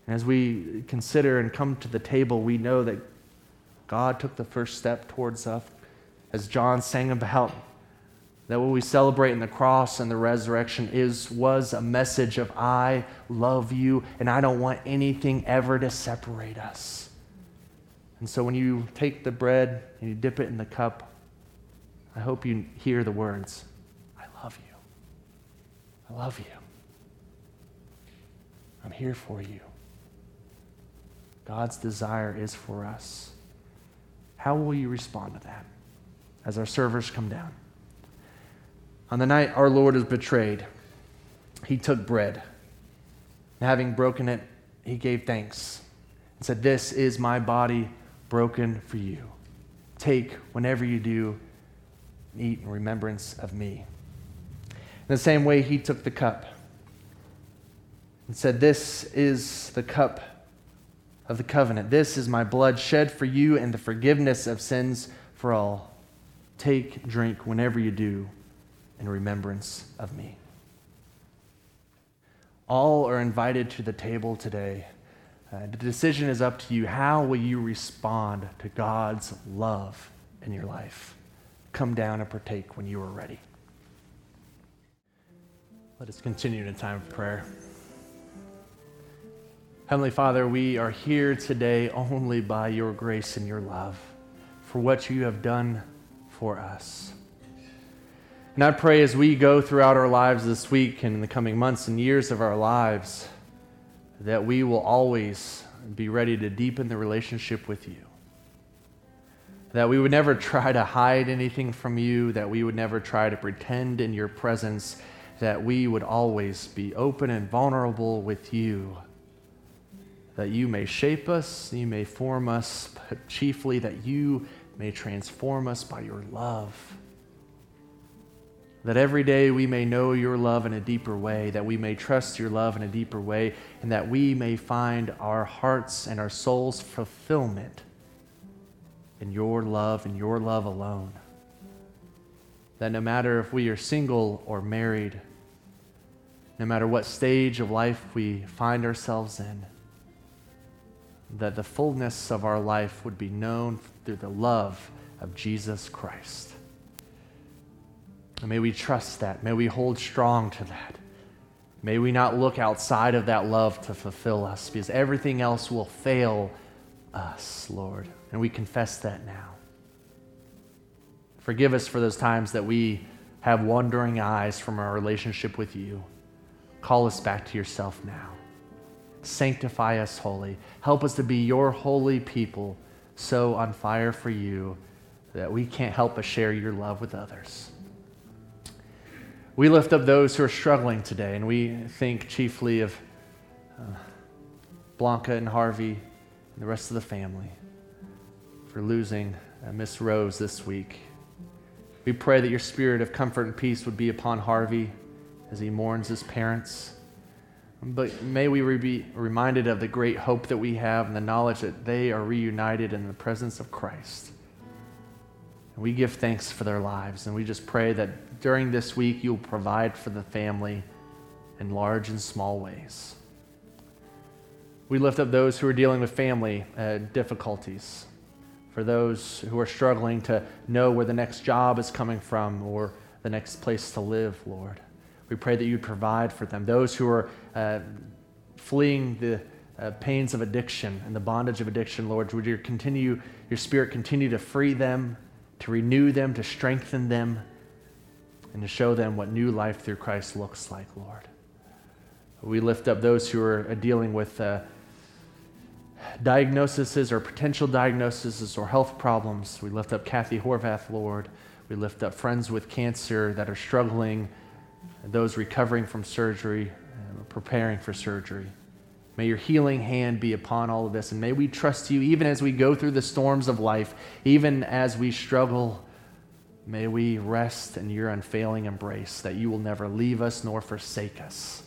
And as we consider and come to the table, we know that God took the first step towards us, as John sang about, that what we celebrate in the cross and the resurrection is was a message of I love you and I don't want anything ever to separate us. And so when you take the bread and you dip it in the cup, I hope you hear the words, I love you. I love you. I'm here for you. God's desire is for us. How will you respond to that as our servers come down? On the night our Lord was betrayed, he took bread. And having broken it, he gave thanks and said, this is my body broken for you. Take whenever you do, and eat in remembrance of me. In the same way, he took the cup and said, this is the cup of the covenant. This is my blood shed for you and the forgiveness of sins for all. Take, drink whenever you do in remembrance of me. All are invited to the table today. Uh, the decision is up to you. How will you respond to God's love in your life? Come down and partake when you are ready. Let us continue in a time of prayer. Heavenly Father, we are here today only by your grace and your love for what you have done for us. And I pray as we go throughout our lives this week and in the coming months and years of our lives, that we will always be ready to deepen the relationship with you. That we would never try to hide anything from you, that we would never try to pretend in your presence, that we would always be open and vulnerable with you. That you may shape us, you may form us, but chiefly that you may transform us by your love. That every day we may know your love in a deeper way, that we may trust your love in a deeper way, and that we may find our hearts and our souls' fulfillment in your love and your love alone. That no matter if we are single or married, no matter what stage of life we find ourselves in, that the fullness of our life would be known through the love of Jesus Christ. And may we trust that. May we hold strong to that. May we not look outside of that love to fulfill us, because everything else will fail us, Lord. And we confess that now. Forgive us for those times that we have wandering eyes from our relationship with you. Call us back to yourself now. Sanctify us holy. Help us to be your holy people, so on fire for you that we can't help but share your love with others. We lift up those who are struggling today, and we think chiefly of uh, Blanca and Harvey and the rest of the family for losing uh, Miss Rose this week. We pray that your spirit of comfort and peace would be upon Harvey as he mourns his parents. But may we be reminded of the great hope that we have and the knowledge that they are reunited in the presence of Christ. And we give thanks for their lives, and we just pray that during this week, you'll provide for the family in large and small ways. We lift up those who are dealing with family uh, difficulties, for those who are struggling to know where the next job is coming from or the next place to live, Lord. We pray that you provide for them. Those who are uh, fleeing the uh, pains of addiction and the bondage of addiction, Lord, would you continue, your spirit continue to free them, to renew them, to strengthen them, and to show them what new life through Christ looks like, Lord. We lift up those who are dealing with uh, diagnoses or potential diagnoses or health problems. We lift up Kathy Horvath, Lord. We lift up friends with cancer that are struggling, those recovering from surgery, uh, preparing for surgery. May your healing hand be upon all of this, and may we trust you even as we go through the storms of life, even as we struggle. May we rest in your unfailing embrace, that you will never leave us nor forsake us.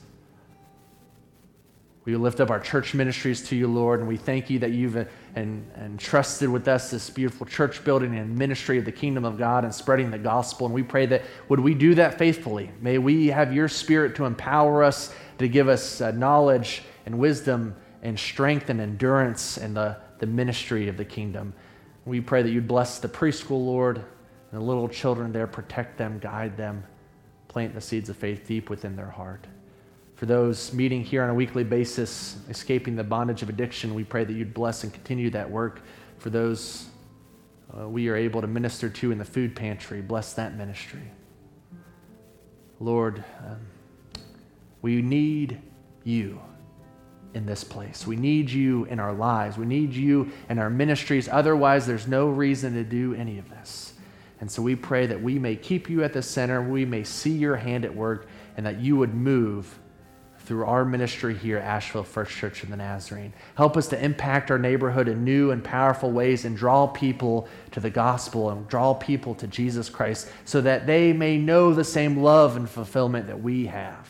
We lift up our church ministries to you, Lord, and we thank you that you've entrusted with us this beautiful church building and ministry of the kingdom of God and spreading the gospel. And we pray that would we do that faithfully. May we have your spirit to empower us, to give us knowledge and wisdom and strength and endurance in the, the ministry of the kingdom. We pray that you'd bless the preschool, Lord, and the little children there, protect them, guide them, plant the seeds of faith deep within their heart. For those meeting here on a weekly basis, escaping the bondage of addiction, we pray that you'd bless and continue that work. For those uh, we are able to minister to in the food pantry, bless that ministry. Lord, um, we need you in this place. We need you in our lives. We need you in our ministries. Otherwise, there's no reason to do any of this. And so we pray that we may keep you at the center, we may see your hand at work, and that you would move through our ministry here at Asheville First Church of the Nazarene. Help us to impact our neighborhood in new and powerful ways and draw people to the gospel and draw people to Jesus Christ so that they may know the same love and fulfillment that we have.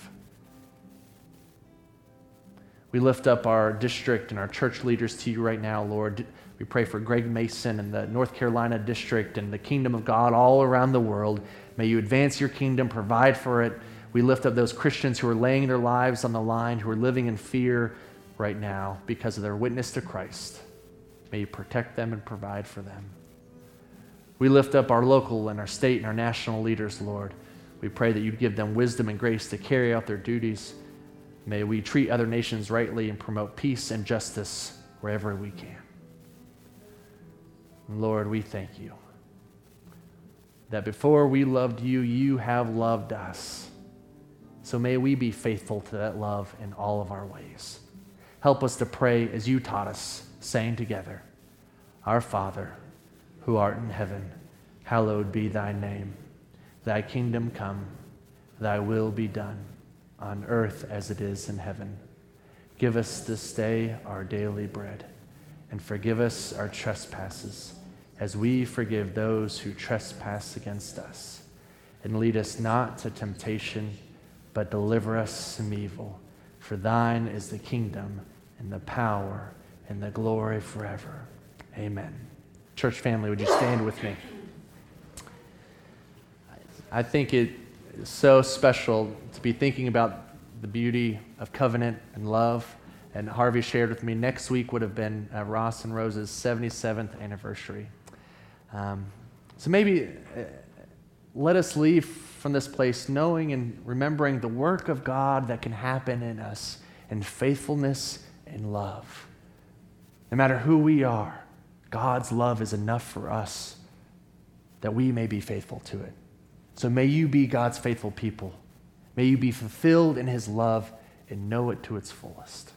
We lift up our district and our church leaders to you right now, Lord. We pray for Greg Mason and the North Carolina district and the kingdom of God all around the world. May you advance your kingdom, provide for it. We lift up those Christians who are laying their lives on the line, who are living in fear right now because of their witness to Christ. May you protect them and provide for them. We lift up our local and our state and our national leaders, Lord. We pray that you'd give them wisdom and grace to carry out their duties. May we treat other nations rightly and promote peace and justice wherever we can. Lord, we thank you that before we loved you, you have loved us. So may we be faithful to that love in all of our ways. Help us to pray as you taught us, saying together, Our Father, who art in heaven, hallowed be thy name. Thy kingdom come, thy will be done, on earth as it is in heaven. Give us this day our daily bread, and forgive us our trespasses, as we forgive those who trespass against us. And lead us not to temptation, but deliver us from evil. For thine is the kingdom, and the power, and the glory forever. Amen. Church family, would you stand with me? I think it is so special to be thinking about the beauty of covenant and love. And Harvey shared with me, next week would have been uh, Ross and Rose's seventy-seventh anniversary. Um, so maybe uh, let us leave from this place knowing and remembering the work of God that can happen in us in faithfulness and love. No matter who we are, God's love is enough for us that we may be faithful to it. So may you be God's faithful people. May you be fulfilled in his love and know it to its fullest.